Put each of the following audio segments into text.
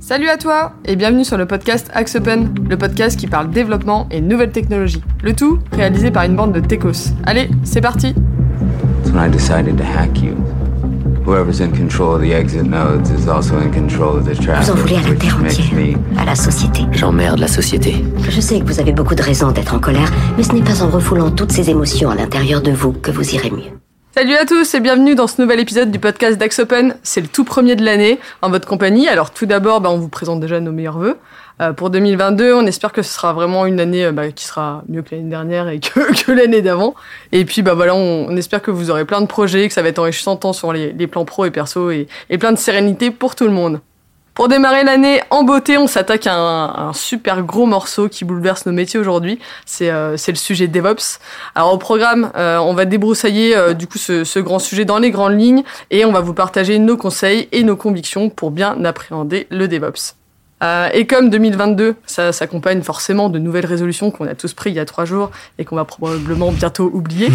Salut à toi et bienvenue sur le podcast Axe Open, le podcast qui parle développement et nouvelles technologies. Le tout réalisé par une bande de techos. Allez, c'est parti. That's when I decided to hack you. Whoever's in control of the exit nodes is also in control of the traffic. Vous en voulez à la terre entière, à la société. J'emmerde la société. Je sais que vous avez beaucoup de raisons d'être en colère, mais ce n'est pas en refoulant toutes ces émotions à l'intérieur de vous que vous irez mieux. Salut à tous et bienvenue dans ce nouvel épisode du podcast d'Axe Open. C'est le tout premier de l'année en votre compagnie. Alors tout d'abord, on vous présente déjà nos meilleurs vœux. Pour 2022, on espère que ce sera vraiment une année qui sera mieux que l'année dernière et que l'année d'avant. Et puis voilà, on espère que vous aurez plein de projets, que ça va être enrichissant tant sur les plans pro et perso et plein de sérénité pour tout le monde. Pour démarrer l'année en beauté, on s'attaque à un super gros morceau qui bouleverse nos métiers aujourd'hui. C'est le sujet DevOps. Alors au programme, on va débroussailler ce grand sujet dans les grandes lignes et on va vous partager nos conseils et nos convictions pour bien appréhender le DevOps. Et comme 2022, ça s'accompagne forcément de nouvelles résolutions qu'on a tous prises il y a 3 jours et qu'on va probablement bientôt oublier,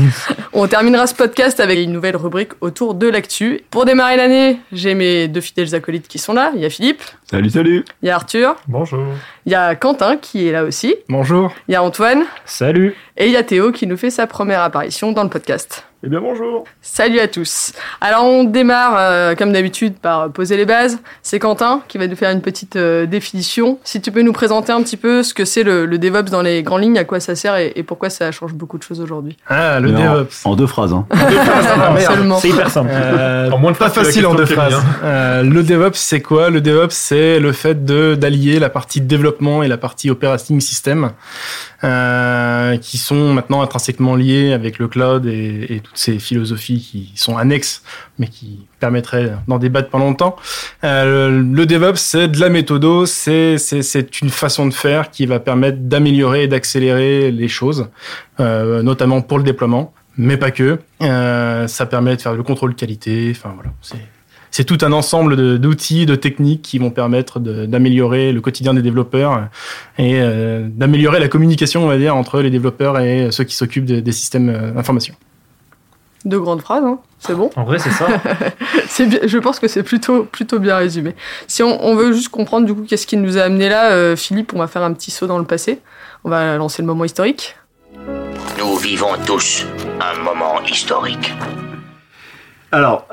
on terminera ce podcast avec une nouvelle rubrique autour de l'actu. Pour démarrer l'année, j'ai mes 2 fidèles acolytes qui sont là. Il y a Philippe. Salut, salut. Il y a Arthur. Bonjour. Il y a Quentin qui est là aussi. Bonjour. Il y a Antoine. Salut. Et il y a Théo qui nous fait sa première apparition dans le podcast. Eh bien bonjour. Salut à tous. Alors on démarre comme d'habitude par poser les bases. C'est Quentin qui va nous faire une petite définition. Si tu peux nous présenter un petit peu ce que c'est le DevOps dans les grandes lignes, à quoi ça sert et pourquoi ça change beaucoup de choses aujourd'hui. Ah, le DevOps. En 2 phrases. Hein. Seulement. C'est hyper simple. En moins de pas facile en 2 phrases. Le DevOps c'est quoi ? Le DevOps c'est le fait d'allier la partie développement et la partie operating system. Qui sont maintenant intrinsèquement liés avec le cloud et toutes ces philosophies qui sont annexes, mais qui permettraient d'en débattre pendant longtemps. Le DevOps, c'est de la méthodo, c'est une façon de faire qui va permettre d'améliorer et d'accélérer les choses, notamment pour le déploiement, mais pas que. Ça permet de faire le contrôle qualité, enfin voilà, c'est tout un ensemble d'outils, de techniques qui vont permettre d'améliorer le quotidien des développeurs et d'améliorer la communication, on va dire, entre les développeurs et ceux qui s'occupent des systèmes d'information. 2 grandes phrases, hein. C'est bon. En vrai, c'est ça. Je pense que c'est plutôt bien résumé. Si on veut juste comprendre, du coup, qu'est-ce qui nous a amené là, Philippe, on va faire un petit saut dans le passé. On va lancer le moment historique. Nous vivons tous un moment historique. Alors...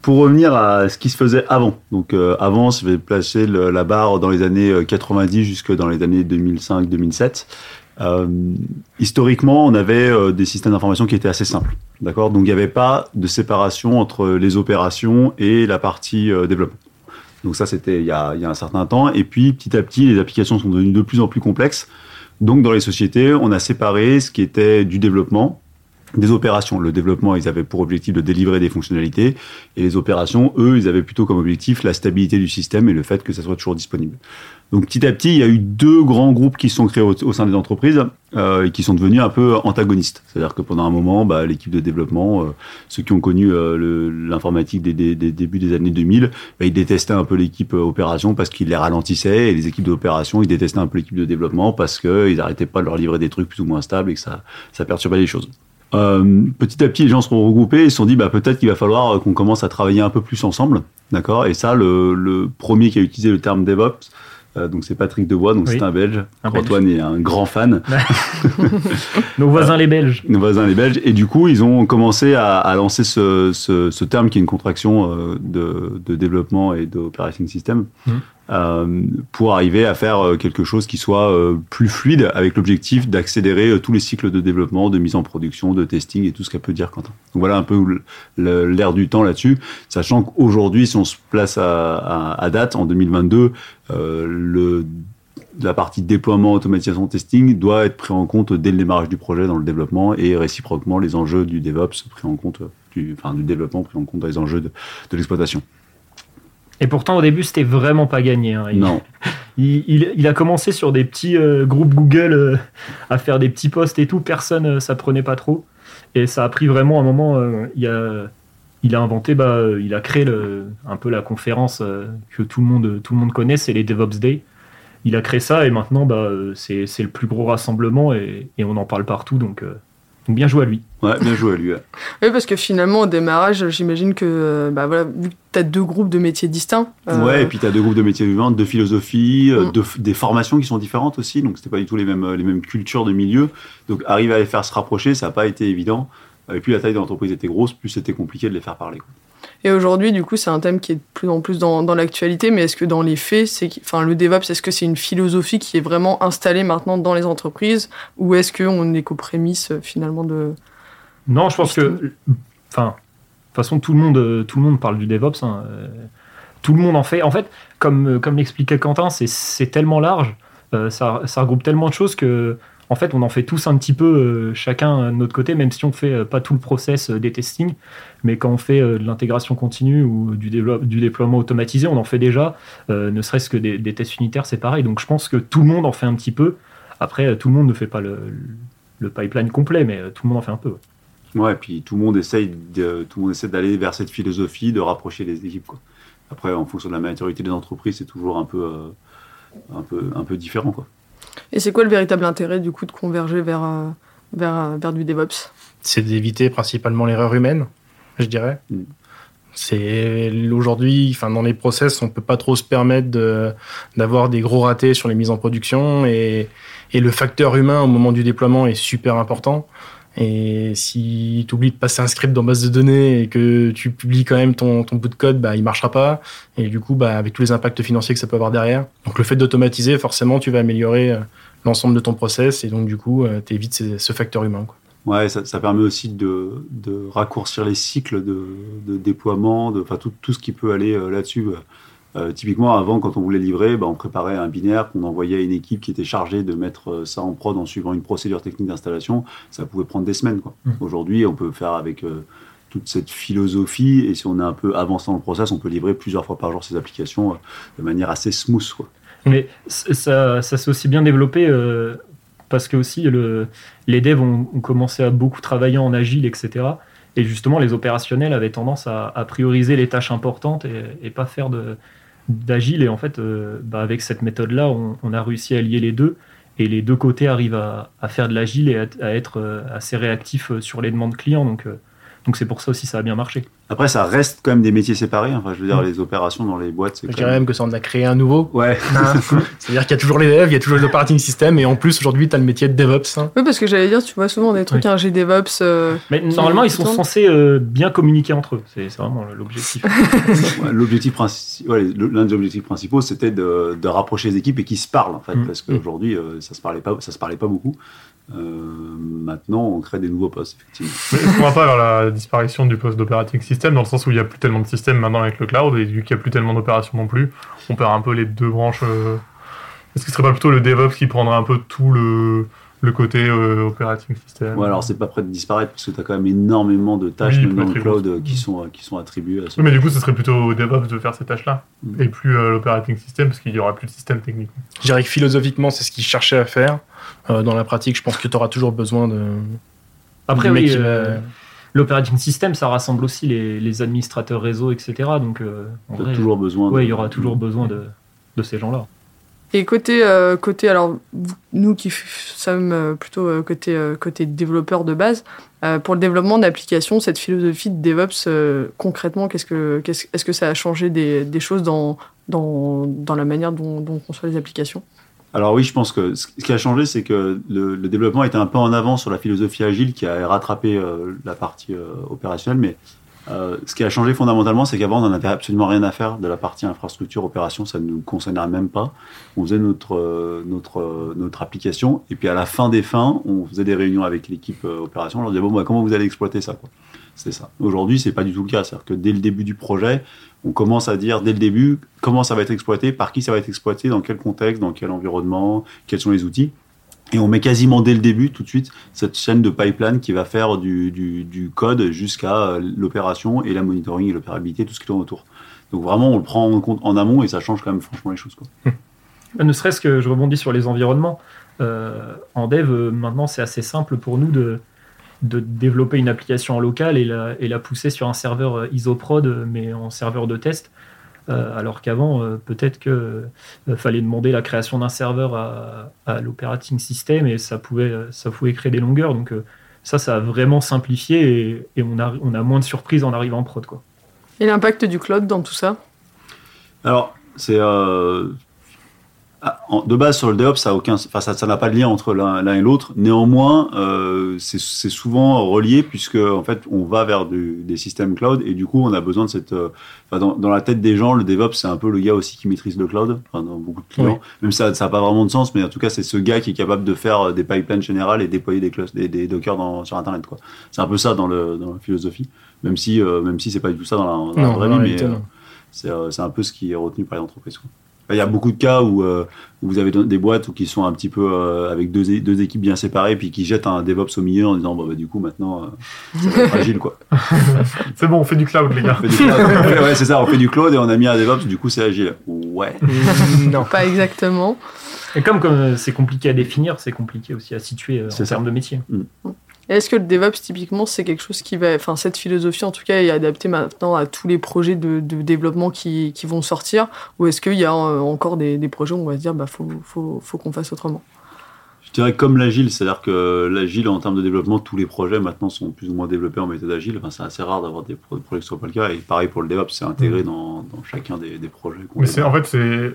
Pour revenir à ce qui se faisait avant. Donc avant, je vais placer la barre dans les années 90 jusque dans les années 2005-2007. Historiquement, on avait des systèmes d'information qui étaient assez simples. D'accord ? Donc il n'y avait pas de séparation entre les opérations et la partie développement. Donc ça, c'était il y a un certain temps. Et puis petit à petit, les applications sont devenues de plus en plus complexes. Donc dans les sociétés, on a séparé ce qui était du développement des opérations. Le développement, ils avaient pour objectif de délivrer des fonctionnalités et les opérations, eux, ils avaient plutôt comme objectif la stabilité du système et le fait que ça soit toujours disponible. Donc, petit à petit, il y a eu 2 grands groupes qui se sont créés au sein des entreprises et qui sont devenus un peu antagonistes. C'est-à-dire que pendant un moment, l'équipe de développement, ceux qui ont connu l'informatique des débuts des années 2000, ils détestaient un peu l'équipe opération parce qu'ils les ralentissaient et les équipes d'opération, ils détestaient un peu l'équipe de développement parce qu'ils n'arrêtaient pas de leur livrer des trucs plus ou moins stables et que ça perturbait les choses. Petit à petit, les gens seront regroupés et se sont dit peut-être qu'il va falloir qu'on commence à travailler un peu plus ensemble, d'accord ? Et ça, le premier qui a utilisé le terme DevOps, donc c'est Patrick Debois, donc oui. C'est un Belge. Antoine est un grand fan. Nos voisins les Belges. Nos voisins les Belges. Et du coup, ils ont commencé à lancer ce terme qui est une contraction de développement et d'operating system. Pour arriver à faire quelque chose qui soit plus fluide avec l'objectif d'accélérer tous les cycles de développement, de mise en production, de testing et tout ce qu'elle peut dire Quentin. Donc voilà un peu l'air du temps là-dessus, sachant qu'aujourd'hui, si on se place à date, en 2022, la partie déploiement, automatisation, testing doit être prise en compte dès le démarrage du projet dans le développement et réciproquement les enjeux du DevOps pris en compte, du développement pris en compte dans les enjeux de l'exploitation. Et pourtant, au début, c'était vraiment pas gagné. Hein. Non. Il a commencé sur des petits groupes Google à faire des petits posts et tout. Personne ça prenait pas trop. Et ça a pris vraiment un moment. Il a créé un peu la conférence que tout le monde connaît, c'est les DevOps Day. Il a créé ça et maintenant, c'est le plus gros rassemblement et on en parle partout. Donc, Donc bien joué à lui. Ouais, bien joué à lui. Ouais. Oui, parce que finalement, au démarrage, j'imagine que, bah voilà, vu que tu as deux groupes de métiers distincts. Ouais, et puis tu as deux groupes de métiers vivants, deux philosophies, des formations qui sont différentes aussi. Donc c'était pas du tout les mêmes cultures de milieu. Donc arriver à les faire se rapprocher, ça n'a pas été évident. Et plus la taille de l'entreprise était grosse, plus c'était compliqué de les faire parler. Et aujourd'hui, du coup, c'est un thème qui est de plus en plus dans l'actualité, mais est-ce que dans les faits, le DevOps, est-ce que c'est une philosophie qui est vraiment installée maintenant dans les entreprises, ou est-ce qu'on est qu'aux prémices, finalement, de... Non, je pense que... Enfin, de toute façon, tout le monde parle du DevOps. Hein. Tout le monde en fait. En fait, comme l'expliquait Quentin, c'est tellement large, ça regroupe tellement de choses que... En fait, on en fait tous un petit peu chacun de notre côté, même si on ne fait pas tout le process des testings. Mais quand on fait de l'intégration continue ou du déploiement automatisé, on en fait déjà, ne serait-ce que des tests unitaires, c'est pareil. Donc je pense que tout le monde en fait un petit peu. Après, tout le monde ne fait pas le pipeline complet, mais tout le monde en fait un peu. Ouais, et puis tout le monde essaie d'aller vers cette philosophie, de rapprocher les équipes, quoi. Après, en fonction de la maturité des entreprises, c'est toujours un peu différent, quoi. Et c'est quoi le véritable intérêt du coup de converger vers du DevOps ? C'est d'éviter principalement l'erreur humaine, je dirais. C'est aujourd'hui, enfin dans les process, on peut pas trop se permettre d'avoir des gros ratés sur les mises en production et le facteur humain au moment du déploiement est super important. Et si tu oublies de passer un script dans base de données et que tu publies quand même ton bout de code, bah, il marchera pas. Et du coup, bah, avec tous les impacts financiers que ça peut avoir derrière. Donc, le fait d'automatiser, forcément, tu vas améliorer l'ensemble de ton process. Et donc, du coup, tu évites ce facteur humain, quoi. Ouais, ça permet aussi de raccourcir les cycles de déploiement, tout ce qui peut aller là-dessus. Typiquement, avant, quand on voulait livrer, on préparait un binaire qu'on envoyait à une équipe qui était chargée de mettre ça en prod en suivant une procédure technique d'installation. Ça pouvait prendre des semaines, quoi. Mmh. Aujourd'hui, on peut faire avec toute cette philosophie et si on est un peu avancé dans le process, on peut livrer plusieurs fois par jour ces applications de manière assez smooth, quoi. Mais ça s'est aussi bien développé parce que aussi les devs ont commencé à beaucoup travailler en agile, etc. Et justement, les opérationnels avaient tendance à prioriser les tâches importantes et pas faire d'agile. Et en fait, avec cette méthode-là, on a réussi à lier les deux. Et les deux côtés arrivent à faire de l'agile et à être assez réactifs sur les demandes clients. Donc c'est pour ça aussi que ça a bien marché. Après, ça reste quand même des métiers séparés. Enfin, je veux dire, les opérations dans les boîtes, c'est quand même... Je dirais même que ça en a créé un nouveau. Ouais. C'est-à-dire qu'il y a toujours les devs, il y a toujours l'operating system, et en plus, aujourd'hui, tu as le métier de DevOps. Hein. Oui, parce que j'allais dire, tu vois souvent des trucs, un GDevOps... Mais normalement, ils sont censés bien communiquer entre eux. C'est vraiment l'objectif. L'un des objectifs principaux, c'était de rapprocher les équipes et qu'ils se parlent, en fait, parce qu'aujourd'hui, ça se parlait pas beaucoup. Maintenant, on crée des nouveaux postes, effectivement. Mais on va pas vers la disparition du poste d'operating system, dans le sens où il n'y a plus tellement de systèmes maintenant avec le cloud, et vu qu'il n'y a plus tellement d'opérations non plus, on perd un peu les deux branches. Est-ce que ce serait pas plutôt le DevOps qui prendrait un peu tout le côté operating system ? Ouais, alors c'est pas près de disparaître, parce que tu as quand même énormément de tâches dans le cloud qui sont attribuées à ça. Mais du coup, ce serait plutôt au DevOps de faire ces tâches-là, et plus l'operating system, parce qu'il n'y aura plus de système technique. Je dirais que philosophiquement, c'est ce qu'ils cherchaient à faire. Dans la pratique, je pense que tu auras toujours besoin de... Après, oui, l'operating system, ça rassemble aussi les administrateurs réseau, etc. Donc, il y aura toujours besoin de ces gens-là. Et côté alors, nous qui sommes plutôt côté développeurs de base, pour le développement d'applications, cette philosophie de DevOps, concrètement, est-ce que ça a changé des choses dans la manière dont on conçoit les applications ? Alors oui, je pense que ce qui a changé, c'est que le développement était un peu en avant sur la philosophie agile qui a rattrapé la partie opérationnelle. Mais ce qui a changé fondamentalement, c'est qu'avant, on n'en avait absolument rien à faire de la partie infrastructure, opération. Ça ne nous concernait même pas. On faisait notre application. Et puis à la fin des fins, on faisait des réunions avec l'équipe opération. On leur disait, comment vous allez exploiter ça, quoi. C'est ça. Aujourd'hui, c'est pas du tout le cas. C'est-à-dire que dès le début du projet, on commence à dire dès le début comment ça va être exploité, par qui ça va être exploité, dans quel contexte, dans quel environnement, quels sont les outils. Et on met quasiment dès le début, tout de suite, cette chaîne de pipeline qui va faire du code jusqu'à l'opération et la monitoring et l'opérabilité, tout ce qui tourne autour. Donc vraiment, on le prend en compte en amont et ça change quand même franchement les choses, quoi. Ne serait-ce que je rebondis sur les environnements. En dev, maintenant, c'est assez simple pour nous de développer une application en local et la pousser sur un serveur isoprod, mais en serveur de test, alors qu'avant, peut-être qu'il fallait demander la création d'un serveur à l'operating system et ça pouvait créer des longueurs. Donc, ça a vraiment simplifié et on a moins de surprises en arrivant en prod, quoi. Et l'impact du cloud dans tout ça? Alors, c'est... de base, sur le DevOps, ça n'a pas de lien entre l'un et l'autre. Néanmoins, c'est souvent relié puisque en fait, on va vers des systèmes cloud et du coup, on a besoin de cette. Dans la tête des gens, le DevOps, c'est un peu le gars aussi qui maîtrise le cloud. Dans beaucoup de clients, oui. Même ça, ça n'a pas vraiment de sens, mais en tout cas, c'est ce gars qui est capable de faire des pipelines générales et déployer des clusters, des Docker sur Internet, quoi. C'est un peu ça dans la philosophie, même si c'est pas du tout ça dans la vraie vie, mais c'est un peu ce qui est retenu par les entreprises, quoi. Il y a beaucoup de cas où vous avez des boîtes qui sont un petit peu avec deux équipes bien séparées puis qui jettent un DevOps au milieu en disant du coup maintenant ça va être fragile, quoi. C'est bon, on fait du cloud, les gars. On fait du cloud. Ouais, c'est ça, on fait du cloud et on a mis un DevOps, du coup c'est agile. Ouais. Non, pas exactement. Et comme c'est compliqué à définir, c'est compliqué aussi à situer en termes de métier. Mmh. Est-ce que le DevOps, typiquement, c'est quelque chose qui va... Enfin, cette philosophie, en tout cas, est adaptée maintenant à tous les projets de développement qui vont sortir, ou est-ce qu'il y a encore des projets où on va se dire faut qu'on fasse autrement? Je dirais comme l'agile, c'est-à-dire que l'agile, en termes de développement, tous les projets, maintenant, sont plus ou moins développés en méthode agile. Enfin, c'est assez rare d'avoir des projets qui ne soient pas le cas. Et pareil pour le DevOps, c'est intégré dans chacun des projets. Mais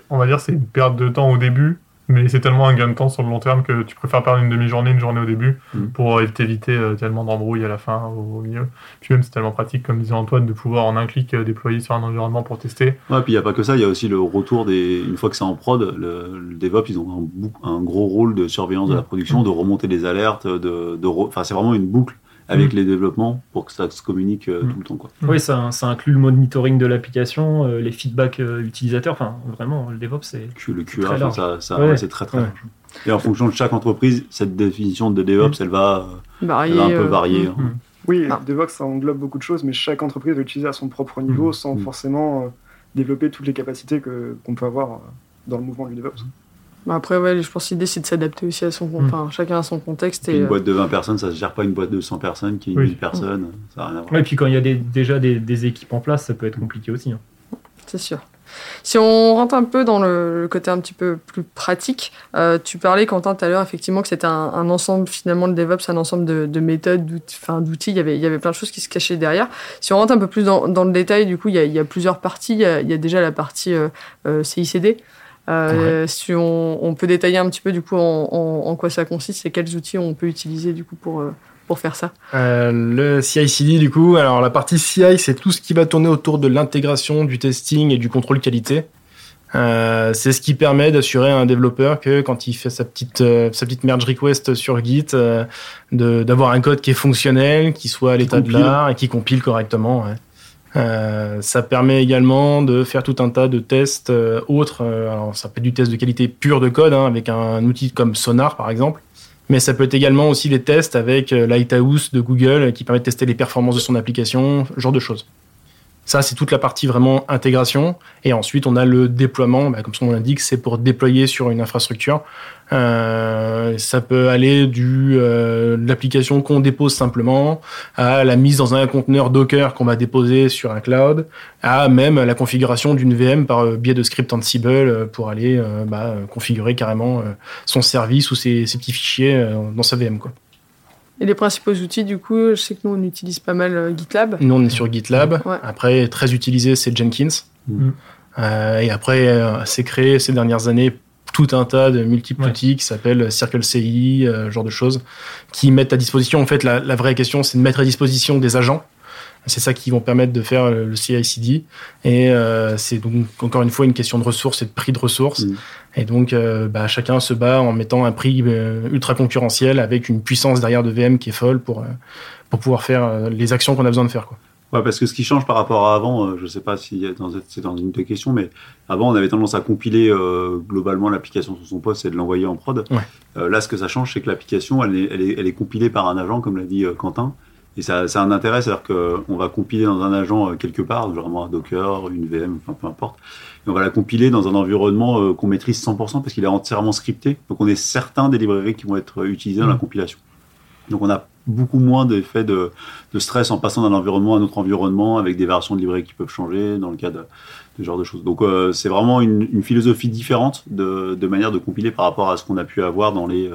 on va dire c'est une perte de temps au début, mais c'est tellement un gain de temps sur le long terme que tu préfères perdre une demi-journée, une journée au début pour éviter tellement d'embrouilles à la fin, au milieu. Puis même, c'est tellement pratique, comme disait Antoine, de pouvoir en un clic déployer sur un environnement pour tester. Ouais, puis il n'y a pas que ça, il y a aussi le retour une fois que c'est en prod, le DevOps, ils ont un gros rôle de surveillance de la production, de remonter des alertes, enfin, c'est vraiment une boucle avec les développements pour que ça se communique tout le temps, quoi. Oui, ça inclut le monitoring de l'application, les feedbacks utilisateurs. Enfin, vraiment, le DevOps, c'est le QR, c'est très, très large. Et en fonction de chaque entreprise, cette définition de DevOps, elle va un peu varier. Oui, DevOps, ça englobe beaucoup de choses, mais chaque entreprise va l'utiliser à son propre niveau sans forcément développer toutes les capacités qu'on peut avoir dans le mouvement du DevOps. Après, je pense que l'idée, c'est de s'adapter aussi à son contexte. Enfin, chacun à son contexte. Une boîte de 20 personnes, ça ne se gère pas une boîte de 100 personnes qui est 1000 personnes. Ça n'a rien à voir. Et puis quand il y a déjà des équipes en place, ça peut être compliqué aussi, hein. C'est sûr. Si on rentre un peu dans le côté un petit peu plus pratique, tu parlais, Quentin, tout à l'heure, effectivement, que c'était un ensemble, finalement, le DevOps, un ensemble de méthodes, d'outils. Il y avait plein de choses qui se cachaient derrière. Si on rentre un peu plus dans le détail, du coup, il y a plusieurs parties. Il y a déjà la partie CI/CD. Si on peut détailler un petit peu du coup en quoi ça consiste et quels outils on peut utiliser du coup pour faire ça. Le CI/CD du coup, alors la partie CI, c'est tout ce qui va tourner autour de l'intégration, du testing et du contrôle qualité. C'est ce qui permet d'assurer à un développeur que quand il fait sa petite merge request sur Git, d'avoir un code qui est fonctionnel, qui soit à l'état de l'art et qui compile correctement. Ouais. Ça permet également de faire tout un tas de tests autres. Alors, ça peut être du test de qualité pure de code, avec un outil comme Sonar, par exemple. Mais ça peut être également aussi des tests avec Lighthouse de Google qui permet de tester les performances de son application, ce genre de choses. Ça, c'est toute la partie vraiment intégration. Et ensuite, on a le déploiement. Comme son nom l'indique, c'est pour déployer sur une infrastructure. Ça peut aller de l'application qu'on dépose simplement à la mise dans un conteneur Docker qu'on va déposer sur un cloud, à même la configuration d'une VM par biais de script Ansible pour aller configurer carrément son service ou ses petits fichiers dans sa VM, quoi. Et les principaux outils, du coup, je sais que nous, on utilise pas mal GitLab. Nous, on est sur GitLab. Ouais. Après, très utilisé, c'est Jenkins. Et après, c'est créé ces dernières années tout un tas de multiples outils qui s'appellent CircleCI, genre de choses, qui mettent à disposition... En fait, la vraie question, c'est de mettre à disposition des agents. C'est ça qui vont permettre de faire le CI/CD. Et c'est donc, encore une fois, une question de ressources et de prix de ressources. Et donc, chacun se bat en mettant un prix ultra concurrentiel avec une puissance derrière de VM qui est folle pour pouvoir faire les actions qu'on a besoin de faire, quoi. Ouais, parce que ce qui change par rapport à avant, je ne sais pas si c'est dans une des questions, mais avant, on avait tendance à compiler globalement l'application sur son poste et de l'envoyer en prod. Ouais. Là, ce que ça change, c'est que l'application, elle est compilée par un agent, comme l'a dit Quentin. Et ça a un intérêt, c'est-à-dire qu'on va compiler dans un agent quelque part, vraiment un Docker, une VM, enfin peu importe, et on va la compiler dans un environnement qu'on maîtrise 100% parce qu'il est entièrement scripté, donc on est certain des librairies qui vont être utilisées dans la compilation. Donc on a beaucoup moins d'effets de stress en passant d'un environnement à un autre environnement avec des variations de librairies qui peuvent changer dans le cas de ce genre de choses. Donc c'est vraiment une philosophie différente de manière de compiler par rapport à ce qu'on a pu avoir dans les...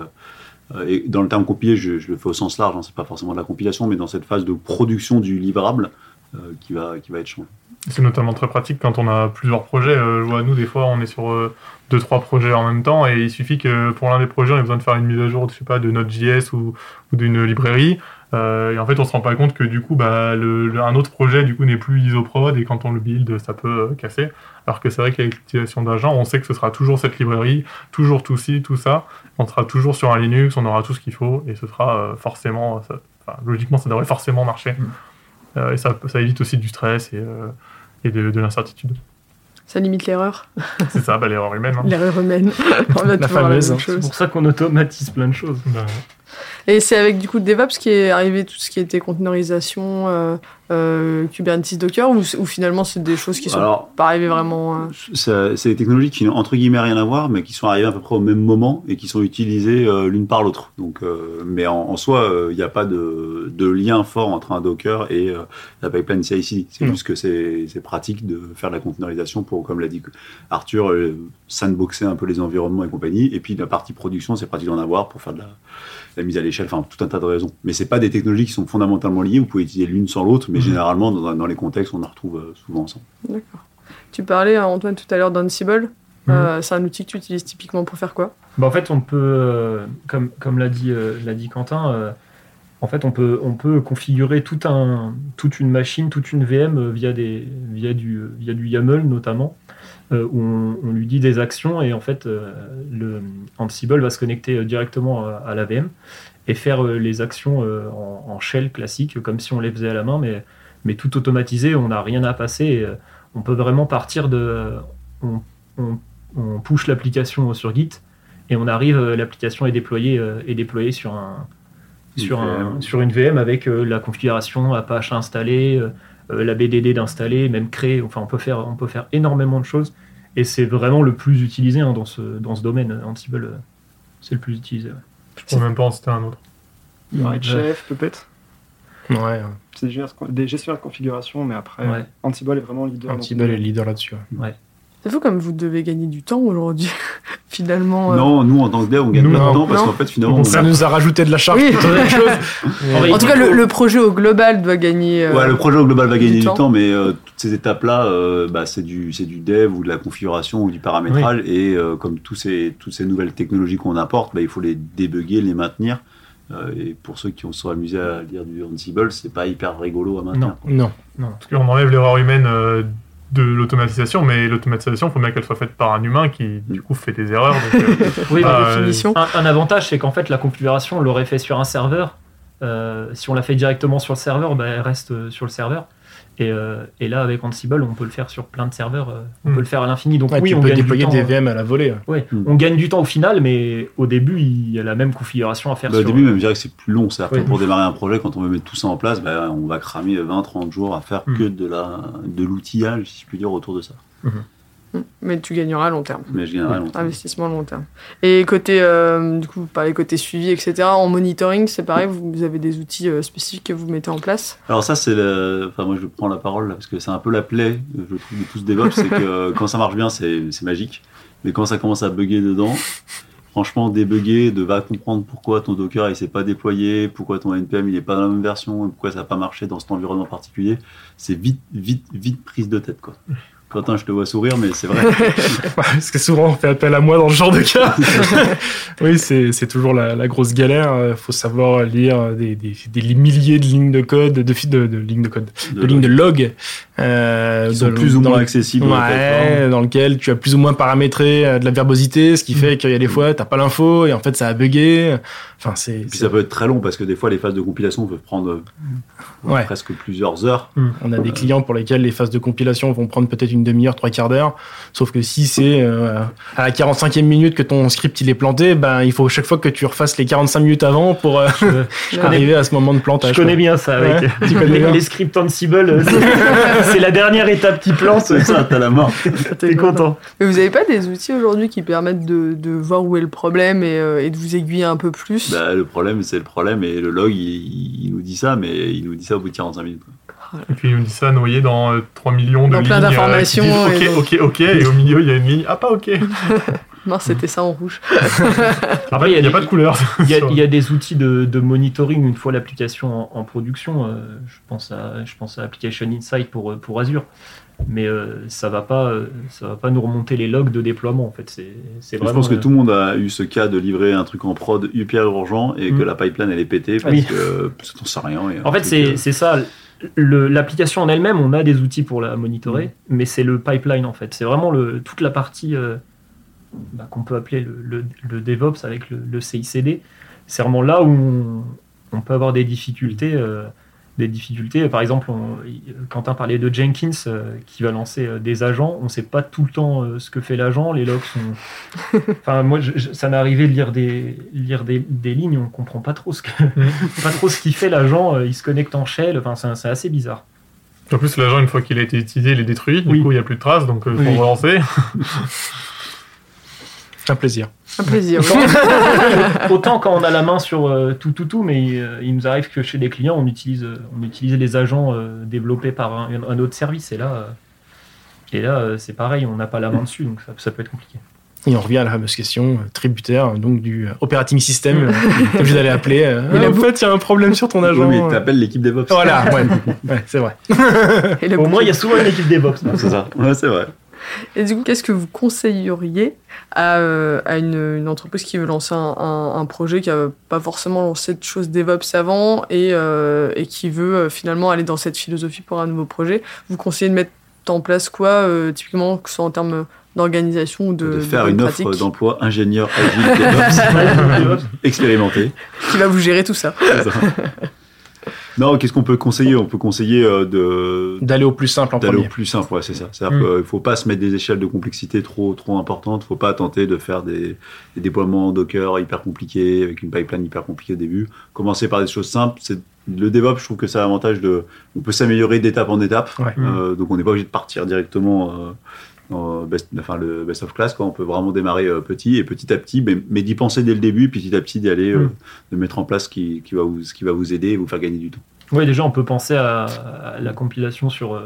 et dans le terme compiler, je le fais au sens large, hein, c'est pas forcément de la compilation, mais dans cette phase de production du livrable qui va être changé. C'est notamment très pratique quand on a plusieurs projets. Je vois, nous, des fois, on est sur 2-3 projets en même temps, et il suffit que pour l'un des projets, on ait besoin de faire une mise à jour, je sais pas, de Node.js ou d'une librairie. Et en fait, on se rend pas compte que du coup, bah, un autre projet du coup n'est plus isoprod, et quand on le build, ça peut casser. Alors que c'est vrai qu'avec l'utilisation d'agents, on sait que ce sera toujours cette librairie, toujours tout ci, tout ça. On sera toujours sur un Linux, on aura tout ce qu'il faut, et ce sera forcément, logiquement, ça devrait forcément marcher. Et ça évite aussi du stress et de l'incertitude. Ça limite l'erreur. C'est ça, bah, l'erreur humaine. Hein. L'erreur humaine. On va la fameuse. C'est pour ça qu'on automatise plein de choses. Bah, ouais. Et c'est avec du coup DevOps qui est arrivé tout ce qui était containerisation, Kubernetes, Docker, ou finalement c'est des choses qui sont pas arrivées vraiment. C'est des technologies qui n'ont entre guillemets rien à voir, mais qui sont arrivées à peu près au même moment et qui sont utilisées l'une par l'autre. Donc, mais en soi, il n'y a pas de lien fort entre un Docker et la pipeline CI/CD. C'est juste que c'est pratique de faire de la containerisation pour, comme l'a dit Arthur, sandboxer un peu les environnements et compagnie. Et puis la partie production, c'est pratique d'en avoir pour faire de la mise à l'échelle, enfin tout un tas de raisons. Mais c'est pas des technologies qui sont fondamentalement liées. Vous pouvez utiliser l'une sans l'autre, mais généralement dans les contextes, on en retrouve souvent ensemble. D'accord. Tu parlais, Antoine, tout à l'heure d'Ansible. C'est un outil que tu utilises typiquement pour faire quoi ? Bah, en fait, on peut, comme l'a dit Quentin, en fait, on peut configurer toute une machine, toute une VM via du YAML notamment. Où on lui dit des actions, et en fait le Ansible va se connecter directement à la VM et faire les actions en shell classique, comme si on les faisait à la main, mais tout automatisé, on n'a rien à passer, et on peut vraiment partir de... On push l'application sur Git, et on arrive, l'application est déployée sur une VM avec la configuration Apache installée, la BDD d'installer, même créer, enfin on peut faire énormément de choses, et c'est vraiment le plus utilisé hein, dans ce domaine. Ansible, c'est le plus utilisé. Ouais. Je ne peux même pas en citer un autre. Chef, Puppet. Ouais. C'est des gestionnaires de configuration, mais après, ouais. Ansible est vraiment leader. Ansible est leader là-dessus. Ouais. C'est fou comme vous devez gagner du temps aujourd'hui, finalement. Non, nous en tant que dev, on gagne pas de temps parce qu'en fait, finalement. Ça nous a rajouté de la charge. Oui. En tout cas, le projet au global doit gagner. Le projet au global va gagner du temps, mais toutes ces étapes-là, c'est du dev ou de la configuration ou du paramétrage. Oui. Et comme toutes ces nouvelles technologies qu'on apporte, il faut les débugger, les maintenir. Et pour ceux qui sont amusés à lire du Ansible, c'est pas hyper rigolo à maintenir. Non. Parce qu'on enlève l'erreur humaine. De l'automatisation, mais l'automatisation, il faut bien qu'elle soit faite par un humain qui, du coup, fait des erreurs. Donc, un avantage, c'est qu'en fait, la configuration, on l'aurait fait sur un serveur. Si on la fait directement sur le serveur, elle reste sur le serveur. Et là, avec Ansible, on peut le faire sur plein de serveurs. On peut le faire à l'infini. Donc, on peut déployer des VM à la volée. Ouais. On gagne du temps au final, mais au début, il y a la même configuration à faire. Au début, même, je dirais que c'est plus long. C'est-à-dire que pour démarrer un projet, quand on veut mettre tout ça en place, on va cramer 20-30 jours à faire que de l'outillage, si je puis dire, autour de ça. Mais tu gagneras à long terme. Mais je gagnerai à long terme. Investissement à long terme. Et côté, du coup, vous parlez côté suivi, etc. En monitoring, c'est pareil, vous avez des outils spécifiques que vous mettez en place. Alors, ça, c'est moi, je prends la parole là, parce que c'est un peu la plaie, je trouve, de tous DevOps. C'est que quand ça marche bien, c'est magique. Mais quand ça commence à bugger dedans, franchement, débugger, va comprendre pourquoi ton Docker, il s'est pas déployé, pourquoi ton NPM, il est pas dans la même version, pourquoi ça a pas marché dans cet environnement particulier, c'est vite prise de tête, quoi. Quentin, je te vois sourire, mais c'est vrai. Parce que souvent, on fait appel à moi dans ce genre de cas. Oui, c'est toujours la grosse galère. Il faut savoir lire des milliers de lignes de code, de lignes de log. Qui sont plus ou moins accessibles. Ouais, dans lequel tu as plus ou moins paramétré de la verbosité, ce qui fait qu'il y a des fois, tu n'as pas l'info, et en fait, ça a bugué. Enfin, et puis ça peut être très long, parce que des fois, les phases de compilation peuvent prendre presque plusieurs heures. On a des clients pour lesquels les phases de compilation vont prendre peut-être une demi-heure, 3/4 d'heure. Sauf que si c'est à la 45e minute que ton script il est planté, il faut chaque fois que tu refasses les 45 minutes avant pour arriver à ce moment de plantage. Je connais bien ça. Avec les scripts Ansible, c'est la dernière étape qui plante. C'est ça, t'as la mort. T'es content. Mais vous n'avez pas des outils aujourd'hui qui permettent de voir où est le problème et de vous aiguiller un peu plus ? Le problème, c'est le problème, et le log, il nous dit ça, mais il nous dit ça au bout de 45 minutes. Et puis on dit ça noyé dans 3 millions de lignes. Dans plein d'informations. Disent, ok, et au milieu il y a une ligne, ah pas ok. Non, c'était ça en rouge. Après, il n'y a pas de couleur. Il y a des outils de monitoring une fois l'application en production. Je pense à Application Insight pour Azure. Mais ça va pas nous remonter les logs de déploiement en fait. C'est vraiment, je pense que tout le monde a eu ce cas de livrer un truc en prod hyper urgent et que la pipeline elle est pétée parce que ça n'en sait rien. En fait c'est ça. L'application en elle-même, on a des outils pour la monitorer, mais c'est le pipeline en fait. C'est vraiment toute la partie qu'on peut appeler le DevOps avec le CI/CD. C'est vraiment là où on peut avoir des difficultés. Par exemple, Quentin parlait de Jenkins qui va lancer des agents. On ne sait pas tout le temps ce que fait l'agent. Les logs sont... Enfin, moi, ça m'est arrivé de lire des lignes. On ne comprend pas trop ce qu'il fait l'agent. Il se connecte en shell. Enfin, c'est assez bizarre. En plus, l'agent, une fois qu'il a été utilisé, il est détruit. Du coup, il n'y a plus de traces. Donc, il faut relancer. Un plaisir. Autant quand on a la main sur tout, mais il nous arrive que chez des clients, on utilise les agents développés par un autre service. Et là, c'est pareil, on n'a pas la main dessus, donc ça peut être compliqué. Et on revient à la fameuse question tributaire donc du operating system. Comme je l'avais appelé. En fait, il y a un problème sur ton agent. Oui, mais t'appelles l'équipe DevOps. Voilà, ouais, c'est vrai. Au moins, il y a souvent une équipe DevOps. Non, c'est ça. Ouais, c'est vrai. Et du coup, qu'est-ce que vous conseilleriez à une entreprise qui veut lancer un projet, qui n'a pas forcément lancé de choses DevOps avant et qui veut finalement aller dans cette philosophie pour un nouveau projet? Vous conseillez de mettre en place quoi, typiquement, que ce soit en termes d'organisation ou de faire une offre d'emploi ingénieur agile DevOps expérimenté qui va vous gérer tout ça. Non, qu'est-ce qu'on peut conseiller ? On peut conseiller d'aller au plus simple en premier. D'aller au plus simple, ouais, c'est ça. C'est-à-dire qu'il ne faut pas se mettre des échelles de complexité trop importantes. Il ne faut pas tenter de faire des déploiements Docker hyper compliqués, avec une pipeline hyper compliquée au début. Commencer par des choses simples. Le DevOps, je trouve que ça a l'avantage on peut s'améliorer d'étape en étape. Ouais. Donc, on n'est pas obligé de partir directement... le best of class, quoi. On peut vraiment démarrer petit et petit à petit, mais d'y penser dès le début, petit à petit d'y aller, de mettre en place ce qui va vous aider et vous faire gagner du temps. Oui, déjà on peut penser à la compilation sur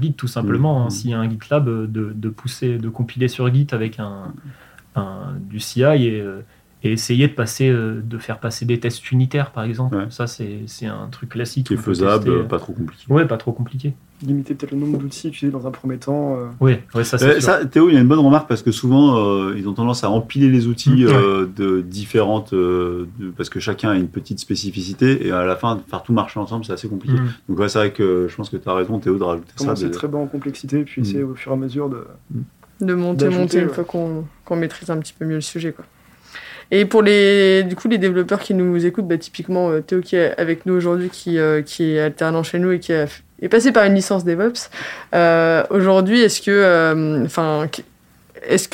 Git tout simplement. S'il y a un GitLab, de compiler sur Git avec du CI et essayer de faire passer des tests unitaires par exemple. Ouais. Ça c'est un truc classique. Qui est faisable, tester. Pas trop compliqué. Oui, pas trop compliqué. Limiter peut-être le nombre d'outils utilisés dans un premier temps. Oui, ça c'est sûr. Ça, Théo, il y a une bonne remarque parce que souvent, ils ont tendance à empiler les outils de différentes... parce que chacun a une petite spécificité et à la fin, faire tout marcher ensemble, c'est assez compliqué. Donc ouais, c'est vrai que je pense que tu as raison, Théo, de rajouter ça. Commencer très bas en complexité puis essayer au fur et à mesure de monter une fois qu'on maîtrise un petit peu mieux le sujet, quoi. Et pour les développeurs qui nous écoutent, typiquement Théo qui est avec nous aujourd'hui, qui est alternant chez nous et qui est passé par une licence DevOps, aujourd'hui, est-ce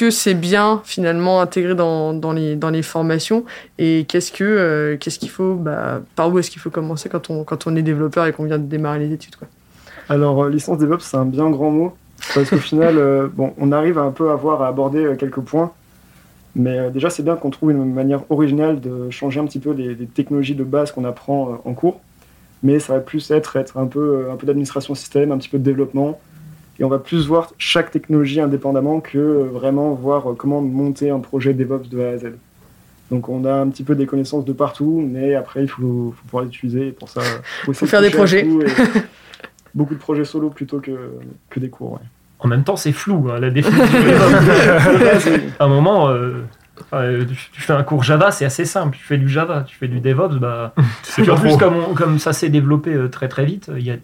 que c'est bien finalement intégré dans les formations et qu'est-ce qu'il faut, par où est-ce qu'il faut commencer quand on est développeur et qu'on vient de démarrer les études, quoi. Alors licence DevOps, c'est un bien grand mot parce qu'au final, on arrive un peu à aborder quelques points. Mais déjà, c'est bien qu'on trouve une manière originale de changer un petit peu les technologies de base qu'on apprend en cours. Mais ça va plus être un peu d'administration système, un petit peu de développement. Et on va plus voir chaque technologie indépendamment que vraiment voir comment monter un projet DevOps de A à Z. Donc on a un petit peu des connaissances de partout, mais après, il faut pouvoir les utiliser. Et pour ça, il faut faire des projets. Beaucoup de projets solo plutôt que des cours, ouais. En même temps, c'est flou, hein, la définition. À un moment, tu fais un cours Java, c'est assez simple. Tu fais du Java, tu fais du DevOps. En plus, comme ça s'est développé très très vite, il y a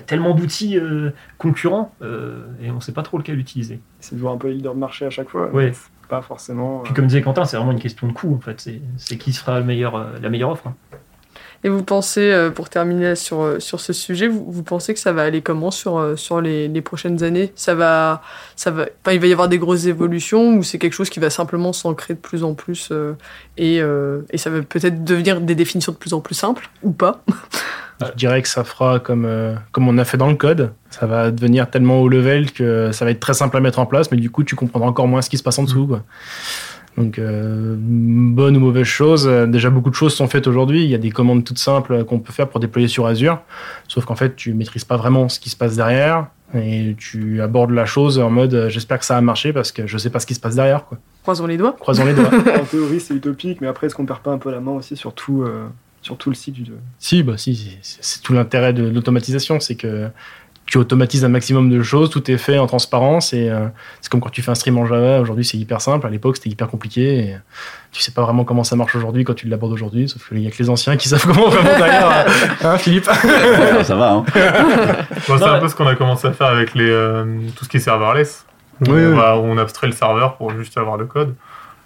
tellement d'outils concurrents et on ne sait pas trop lequel utiliser. C'est de voir un peu les leaders de marché à chaque fois. Ouais. Pas forcément. Puis comme disait Quentin, c'est vraiment une question de coût. En fait, c'est qui sera la meilleure offre. Hein. Et vous pensez, pour terminer sur ce sujet, vous pensez que ça va aller comment sur les prochaines années ? Il va y avoir des grosses évolutions ou c'est quelque chose qui va simplement s'ancrer de plus en plus et ça va peut-être devenir des définitions de plus en plus simples ou pas ? Je dirais que ça fera comme on a fait dans le code. Ça va devenir tellement haut level que ça va être très simple à mettre en place, mais du coup, tu comprendras encore moins ce qui se passe en dessous, quoi. Donc, bonne ou mauvaise chose, déjà beaucoup de choses sont faites aujourd'hui. Il y a des commandes toutes simples qu'on peut faire pour déployer sur Azure, sauf qu'en fait, tu ne maîtrises pas vraiment ce qui se passe derrière et tu abordes la chose en mode j'espère que ça a marché parce que je ne sais pas ce qui se passe derrière, quoi. Croisons les doigts. Croisons les doigts. En théorie, c'est utopique, mais après, est-ce qu'on ne perd pas un peu la main aussi sur tout le site du... Si, c'est tout l'intérêt de l'automatisation, c'est que tu automatises un maximum de choses, tout est fait en transparence et c'est comme quand tu fais un stream en Java, aujourd'hui c'est hyper simple, à l'époque c'était hyper compliqué et tu sais pas vraiment comment ça marche aujourd'hui quand tu l'abordes aujourd'hui, sauf qu'il y a que les anciens qui savent comment vraiment derrière, hein Philippe ? Ouais, ça va, hein. Bon, c'est un peu ce qu'on a commencé à faire avec les, tout ce qui est serverless, on abstrait le serveur pour juste avoir le code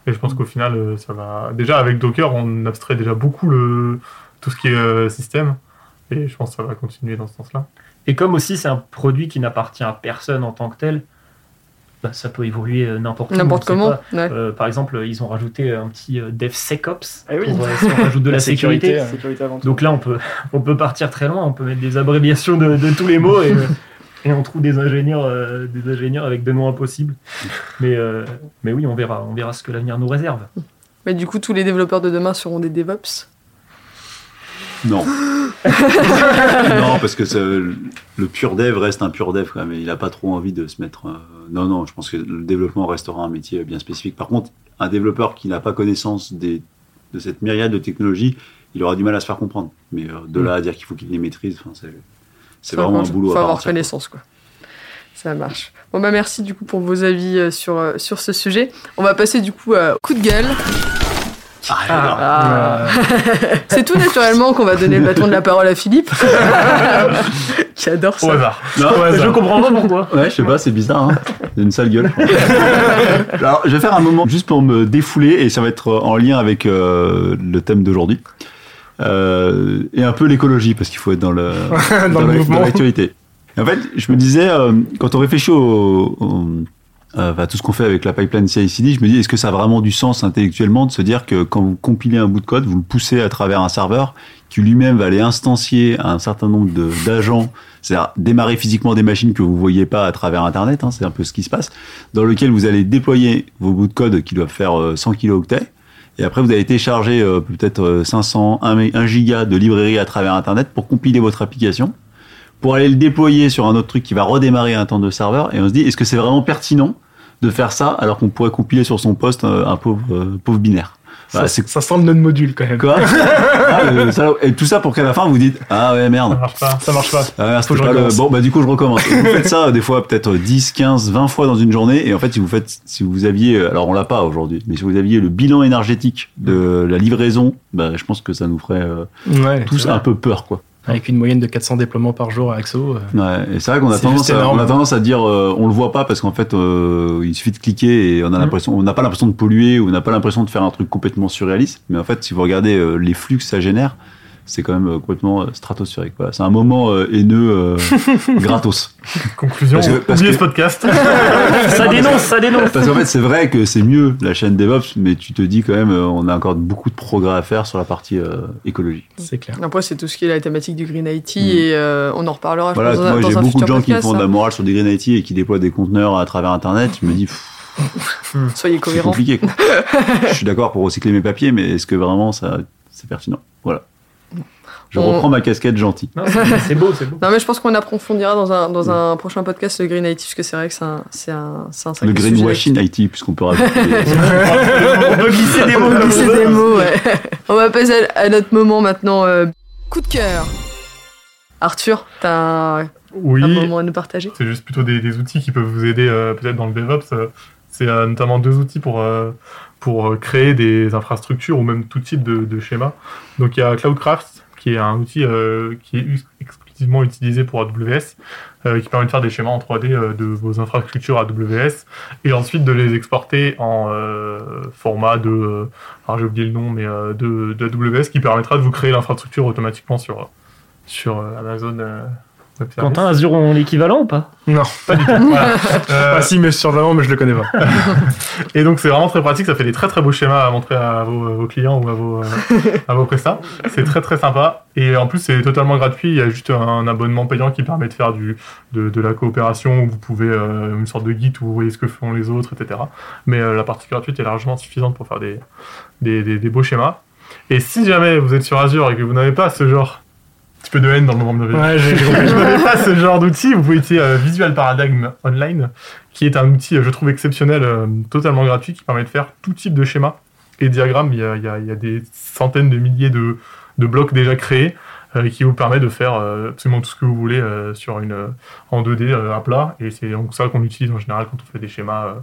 et je pense qu'au final ça va... Déjà avec Docker on abstrait déjà beaucoup tout ce qui est système et je pense que ça va continuer dans ce sens-là. Et comme aussi c'est un produit qui n'appartient à personne en tant que tel, bah ça peut évoluer n'importe comment. Ouais. Par exemple, ils ont rajouté un petit DevSecOps pour si on rajoute de la sécurité avant tout. Donc là, on peut partir très loin, on peut mettre des abréviations de tous les mots et on trouve des ingénieurs avec des noms impossibles. Mais oui, on verra ce que l'avenir nous réserve. Mais du coup, tous les développeurs de demain seront des DevOps ? Non. Non, parce que le pur dev reste un pur dev quand même. Il n'a pas trop envie de se mettre... Non, je pense que le développement restera un métier bien spécifique. Par contre, un développeur qui n'a pas connaissance de cette myriade de technologies, il aura du mal à se faire comprendre. Mais de là à dire qu'il faut qu'il les maîtrise, c'est vraiment un boulot à part. Il faut avoir connaissance, quoi. Ça marche. Bon, bah merci du coup pour vos avis sur ce sujet. On va passer du coup à coup de gueule. C'est tout naturellement qu'on va donner le bâton de la parole à Philippe, qui adore ça. Au hasard. Je comprends pas pourquoi. Ouais, je sais pas, c'est bizarre. Hein. J'ai une sale gueule. Alors, je vais faire un moment juste pour me défouler et ça va être en lien avec le thème d'aujourd'hui et un peu l'écologie parce qu'il faut être dans l'actualité. Et en fait, je me disais quand on réfléchit tout ce qu'on fait avec la pipeline CI/CD, je me dis, est-ce que ça a vraiment du sens intellectuellement de se dire que quand vous compilez un bout de code, vous le poussez à travers un serveur qui lui-même va aller instancier un certain nombre d'agents, c'est-à-dire démarrer physiquement des machines que vous voyez pas à travers Internet, hein, c'est un peu ce qui se passe, dans lequel vous allez déployer vos bouts de code qui doivent faire 100 kilooctets, et après vous allez télécharger peut-être 1 giga de librairie à travers Internet pour compiler votre application, pour aller le déployer sur un autre truc qui va redémarrer un temps de serveur, et on se dit, est-ce que c'est vraiment pertinent de faire ça alors qu'on pourrait compiler sur son poste un pauvre binaire. Voilà, ça semble notre module quand même. Quoi ? Et tout ça pour qu'à la fin vous dites ah ouais merde. Ça marche pas. Bon bah du coup je recommence. Vous faites ça des fois peut-être 10, 15, 20 fois dans une journée et en fait si vous aviez alors on l'a pas aujourd'hui mais si vous aviez le bilan énergétique de la livraison, bah je pense que ça nous ferait tous un peu peur quoi. Avec une moyenne de 400 déploiements par jour à Axo. Ouais, et c'est vrai qu'on a tendance à dire on le voit pas parce qu'en fait il suffit de cliquer et on a l'impression, on n'a pas l'impression de polluer ou on n'a pas l'impression de faire un truc complètement surréaliste. Mais en fait, si vous regardez les flux que ça génère, c'est quand même complètement stratosphérique. Voilà. C'est un moment haineux gratos. Conclusion, oubliez ce podcast. ça dénonce. Parce qu'en fait, c'est vrai que c'est mieux la chaîne DevOps, mais tu te dis quand même, on a encore beaucoup de progrès à faire sur la partie écologie. C'est clair. Après, c'est tout ce qui est la thématique du Green IT et on en reparlera. Voilà, moi, j'ai beaucoup de gens qui font de la morale sur du Green IT et qui déploient des conteneurs à travers Internet. Je me dis... Soyez cohérents. C'est compliqué. Quoi. Je suis d'accord pour recycler mes papiers, mais est-ce que vraiment ça, c'est pertinent ? Voilà. Je reprends ma casquette gentille. Non, c'est beau. Non, mais je pense qu'on approfondira dans un prochain podcast le Green IT, parce que c'est vrai que c'est un sacré sujet. Le Green Washing IT, puisqu'on peut rajouter... On peut glisser des mots. On va passer à notre moment maintenant. Coup de cœur. Arthur, t'as un moment à nous partager ? C'est juste plutôt des outils qui peuvent vous aider peut-être dans le DevOps. C'est notamment 2 outils pour créer des infrastructures ou même tout type de schéma. Donc il y a Cloudcraft, qui est un outil qui est exclusivement utilisé pour AWS, qui permet de faire des schémas en 3D de vos infrastructures AWS, et ensuite de les exporter en format de... alors j'ai oublié le nom, mais de AWS, qui permettra de vous créer l'infrastructure automatiquement sur Amazon Quentin, Azure ont l'équivalent ou pas? Non, pas du tout. Voilà. Ah si, mais sûrement, mais je le connais pas. Et donc c'est vraiment très pratique, ça fait des très très beaux schémas à montrer à vos clients ou à vos prestats. C'est très très sympa. Et en plus c'est totalement gratuit, il y a juste un abonnement payant qui permet de faire de la coopération, où vous pouvez une sorte de guide où vous voyez ce que font les autres, etc. Mais la partie gratuite est largement suffisante pour faire des beaux schémas. Et si jamais vous êtes sur Azure et que vous n'avez pas ce genre un petit peu de haine dans le moment de la vie. Ouais, je n'avais pas ce genre d'outil. Vous pouvez utiliser Visual Paradigm Online, qui est un outil, je trouve, exceptionnel, totalement gratuit, qui permet de faire tout type de schémas et diagrammes. Il y a des centaines de milliers de blocs déjà créés qui vous permet de faire absolument tout ce que vous voulez sur en 2D à plat. Et c'est donc ça qu'on utilise en général quand on fait des schémas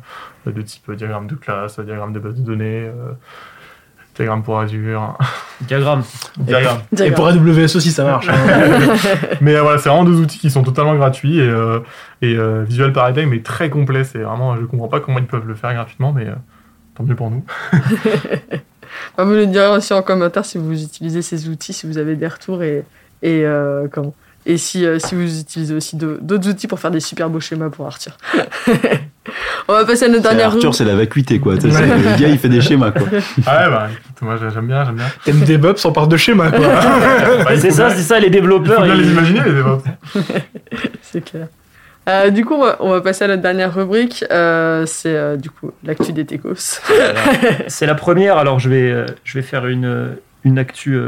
de type diagramme de classe, diagramme de base de données... Diagramme pour Azure. Diagramme. Et pour AWS aussi, ça marche. Mais voilà, c'est vraiment deux outils qui sont totalement gratuits. Et Visual Paradigm est très complet. C'est vraiment, je ne comprends pas comment ils peuvent le faire gratuitement, mais tant mieux pour nous. Vous nous direz aussi en commentaire si vous utilisez ces outils, si vous avez des retours et si vous utilisez aussi d'autres outils pour faire des super beaux schémas pour Arthur. On va passer à notre dernière Arthur, route. C'est la vacuité, quoi. C'est le gars, il fait des schémas, quoi. Ah ouais, bah, écoute, moi, j'aime bien. T'aimes DevOps, on parle de schémas, quoi. Bah, c'est ça, les développeurs. Il faut bien les imaginer, les DevOps. C'est clair. Du coup, on va passer à notre dernière rubrique. C'est du coup l'actu des techos. C'est la première, alors je vais faire une actu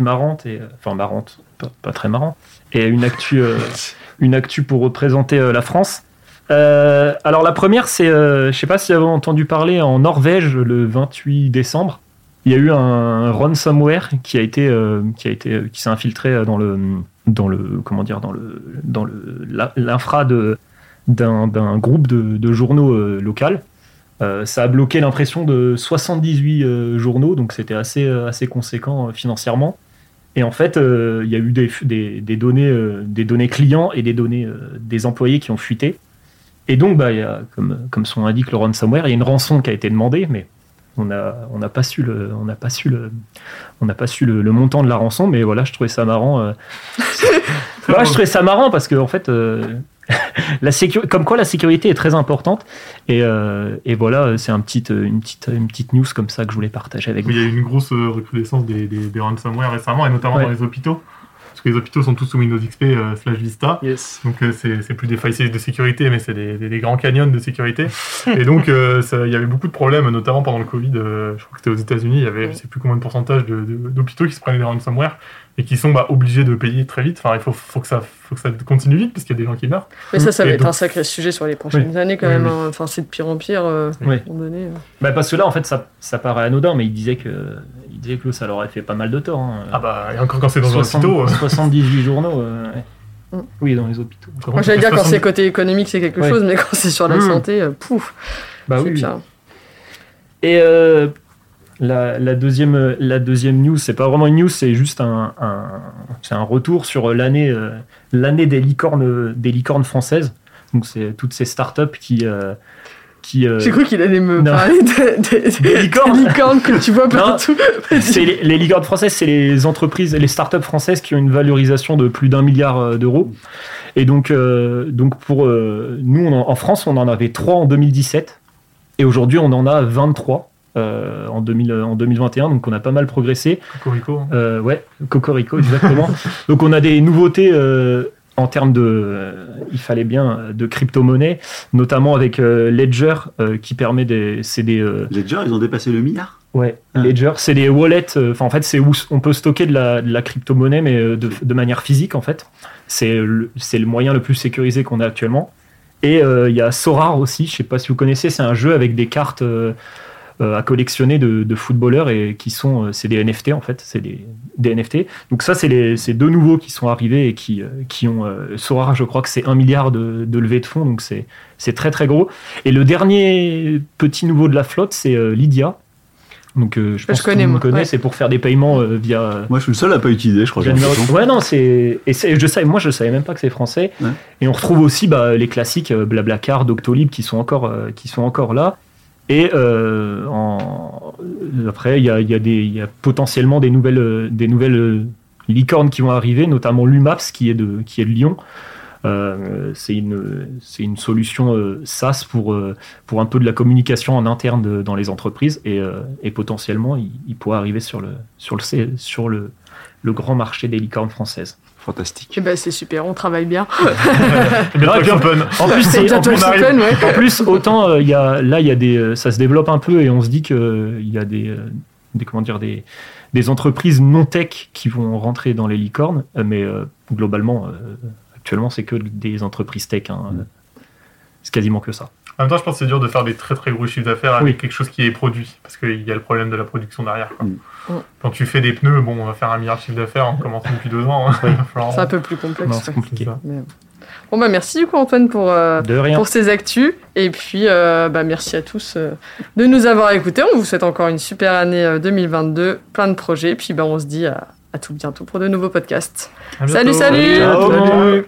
marrante, marrante, pas très marrant, et une actu pour représenter la France. Alors la première, c'est, je sais pas si vous avez entendu parler, en Norvège, le 28 décembre, il y a eu un ransomware qui s'est infiltré dans l'infra d'un groupe de journaux local. Ça a bloqué l'impression de 78 journaux, donc c'était assez conséquent financièrement. Et en fait, il y a eu des données clients et des données des employés qui ont fuité. Et donc, il y a, comme son indique le ransomware, il y a une rançon qui a été demandée, mais on n'a pas su le montant de la rançon. Mais voilà, je trouvais ça marrant. Voilà, je trouvais ça marrant parce que en fait. Comme quoi la sécurité est très importante et voilà, c'est une petite news comme ça que je voulais partager avec vous. Il y a eu une grosse recrudescence des ransomware récemment, et notamment dans les hôpitaux, parce que les hôpitaux sont tous sous Windows XP /Vista. Yes. Donc c'est plus des failles de sécurité, mais c'est des grands canyons de sécurité. Et donc il y avait beaucoup de problèmes, notamment pendant le Covid. Je crois que c'était aux États-Unis, il y avait je sais plus combien de pourcentage d'hôpitaux qui se prenaient des ransomware et qui sont obligés de payer très vite. Enfin, il faut que ça continue vite, parce qu'il y a des gens qui meurent. Mais ça va être un sacré sujet sur les prochaines années quand même. Oui. Enfin, c'est de pire en pire. Donné, parce que là, en fait, ça paraît anodin, mais il disait que ça leur aurait fait pas mal de tort. Hein. Ah bah, et encore quand c'est dans les hôpitaux. 78 journaux. Oui, dans les hôpitaux. Moi, j'allais dire, quand c'est côté économique, c'est quelque chose, mais quand c'est sur la santé, pouf. Bah c'est pire. Et... La deuxième news, c'est pas vraiment une news, c'est juste un retour sur l'année des licornes françaises. Donc c'est toutes ces startups qui J'ai cru qu'il allait me parler des licornes que tu vois partout. C'est les licornes françaises, c'est les entreprises, les startups françaises qui ont une valorisation de plus d'1 milliard d'euros. Et donc pour nous, en France, on en avait 3 en 2017, et aujourd'hui on en a 23. En 2021, donc on a pas mal progressé. Cocorico. Cocorico, exactement. Donc on a des nouveautés en termes de crypto-monnaie, notamment avec Ledger qui permet Ledger, ils ont dépassé le milliard. Ouais. Ah. Ledger, c'est des wallets. En fait, c'est où on peut stocker de la crypto-monnaie, mais de manière physique en fait. C'est le moyen le plus sécurisé qu'on a actuellement. Et il y a Sonar aussi. Je sais pas si vous connaissez. C'est un jeu avec des cartes. À collectionner de footballeurs, et qui sont c'est des NFT en fait, c'est des NFT. Donc ça c'est deux nouveaux qui sont arrivés et qui ont Sora, je crois que c'est 1 milliard de levée de fonds, donc c'est très très gros. Et le dernier petit nouveau de la flotte, c'est Lydia. Donc je pense que tout le monde connaît. C'est pour faire des paiements via. Moi je suis le seul à pas utiliser, je crois. Moi je savais même pas que c'est français. Ouais. Et on retrouve aussi les classiques Blablacar, Doctolib qui sont encore là. Et après, il y a potentiellement des nouvelles licornes qui vont arriver, notamment l'UMAPS qui est de Lyon. C'est une solution SaaS pour un peu de la communication en interne dans les entreprises et potentiellement il pourra arriver sur le grand marché des licornes françaises. Fantastique. Et ben c'est super, on travaille bien. Là, bien en plus, en plus autant ça se développe un peu et on se dit que il y a des entreprises non tech qui vont rentrer dans les licornes, mais globalement actuellement, c'est que des entreprises tech. Hein. C'est quasiment que ça. En même temps, je pense que c'est dur de faire des très très gros chiffres d'affaires avec quelque chose qui est produit, parce qu'il y a le problème de la production derrière. Quoi. Quand tu fais des pneus, on va faire 1 milliard de chiffres d'affaires, on commence depuis 2 ans. Hein. C'est un peu plus complexe. Non, c'est compliqué. Bon, merci du coup, Antoine, pour ces actus. Et puis, merci à tous de nous avoir écoutés. On vous souhaite encore une super année 2022, plein de projets. Puis, on se dit à tout bientôt pour de nouveaux podcasts. Salut, ciao.